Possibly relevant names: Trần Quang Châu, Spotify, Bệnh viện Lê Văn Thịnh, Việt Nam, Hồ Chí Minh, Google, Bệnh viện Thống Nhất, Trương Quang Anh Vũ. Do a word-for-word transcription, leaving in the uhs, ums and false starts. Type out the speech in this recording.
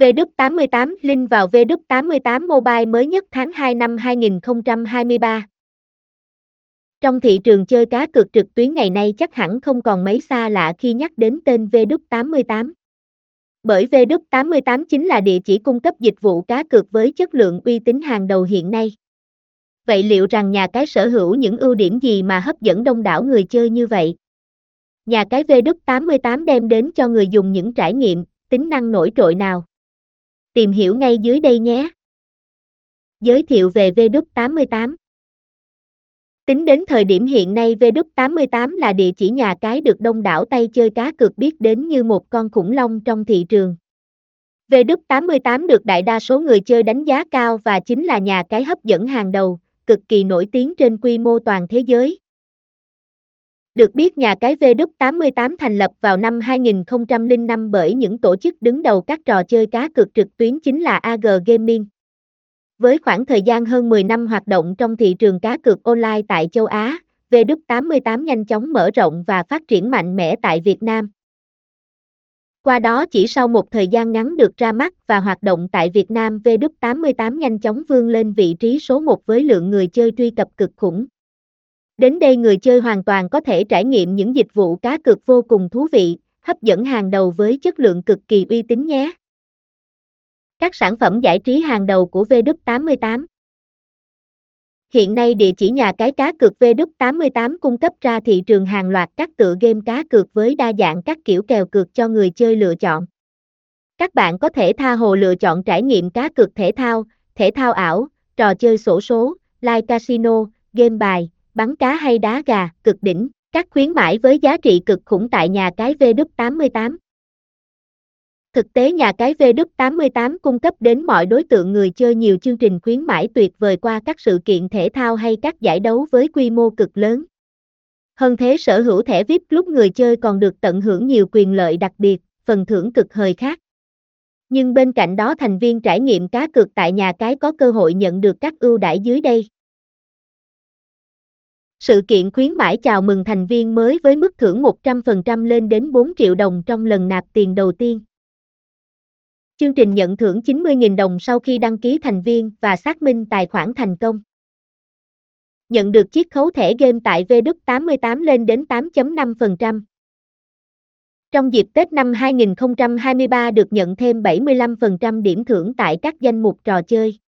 vê đê u tám mươi tám link vào vê đê u tám mươi tám Mobile mới nhất tháng hai năm hai nghìn không trăm hai mươi ba. Trong thị trường chơi cá cược trực tuyến ngày nay chắc hẳn không còn mấy xa lạ khi nhắc đến tên vê đê u tám mươi tám. Bởi vê đê u tám mươi tám chính là địa chỉ cung cấp dịch vụ cá cược với chất lượng uy tín hàng đầu hiện nay. Vậy liệu rằng nhà cái sở hữu những ưu điểm gì mà hấp dẫn đông đảo người chơi như vậy? Nhà cái vê đê u tám mươi tám đem đến cho người dùng những trải nghiệm, tính năng nổi trội nào? Tìm hiểu ngay dưới đây nhé! Giới thiệu về vê đê u tám mươi tám. Tính đến thời điểm hiện nay, vê đê u tám mươi tám là địa chỉ nhà cái được đông đảo tay chơi cá cược biết đến như một con khủng long trong thị trường. vê đê u tám mươi tám được đại đa số người chơi đánh giá cao và chính là nhà cái hấp dẫn hàng đầu, cực kỳ nổi tiếng trên quy mô toàn thế giới. Được biết, nhà cái vê đê u tám mươi tám thành lập vào năm hai nghìn không trăm lẻ năm bởi những tổ chức đứng đầu các trò chơi cá cược trực tuyến chính là a giê Gaming. Với khoảng thời gian hơn mười năm hoạt động trong thị trường cá cược online tại châu Á, vê đê u tám mươi tám nhanh chóng mở rộng và phát triển mạnh mẽ tại Việt Nam. Qua đó, chỉ sau một thời gian ngắn được ra mắt và hoạt động tại Việt Nam, vê đê u tám mươi tám nhanh chóng vươn lên vị trí số một với lượng người chơi truy cập cực khủng. Đến đây, người chơi hoàn toàn có thể trải nghiệm những dịch vụ cá cược vô cùng thú vị, hấp dẫn hàng đầu với chất lượng cực kỳ uy tín nhé. Các sản phẩm giải trí hàng đầu của vê đê u tám mươi tám. Hiện nay, địa chỉ nhà cái cá cược vê đê u tám mươi tám cung cấp ra thị trường hàng loạt các tựa game cá cược với đa dạng các kiểu kèo cược cho người chơi lựa chọn. Các bạn có thể tha hồ lựa chọn trải nghiệm cá cược thể thao, thể thao ảo, trò chơi xổ số, live casino, game bài, bắn cá hay đá gà, cực đỉnh, các khuyến mãi với giá trị cực khủng tại nhà cái vê đê u tám mươi tám. Thực tế, nhà cái vê đê u tám mươi tám cung cấp đến mọi đối tượng người chơi nhiều chương trình khuyến mãi tuyệt vời qua các sự kiện thể thao hay các giải đấu với quy mô cực lớn. Hơn thế, sở hữu thẻ vi ai pi lúc người chơi còn được tận hưởng nhiều quyền lợi đặc biệt, phần thưởng cực hời khác. Nhưng bên cạnh đó, thành viên trải nghiệm cá cược tại nhà cái có cơ hội nhận được các ưu đãi dưới đây. Sự kiện khuyến mãi chào mừng thành viên mới với mức thưởng một trăm phần trăm lên đến bốn triệu đồng trong lần nạp tiền đầu tiên. Chương trình nhận thưởng chín mươi nghìn đồng sau khi đăng ký thành viên và xác minh tài khoản thành công. Nhận được chiết khấu thẻ game tại vê đê u tám mươi tám lên đến tám phẩy năm phần trăm. Trong dịp Tết năm hai nghìn không trăm hai mươi ba được nhận thêm bảy mươi lăm phần trăm điểm thưởng tại các danh mục trò chơi.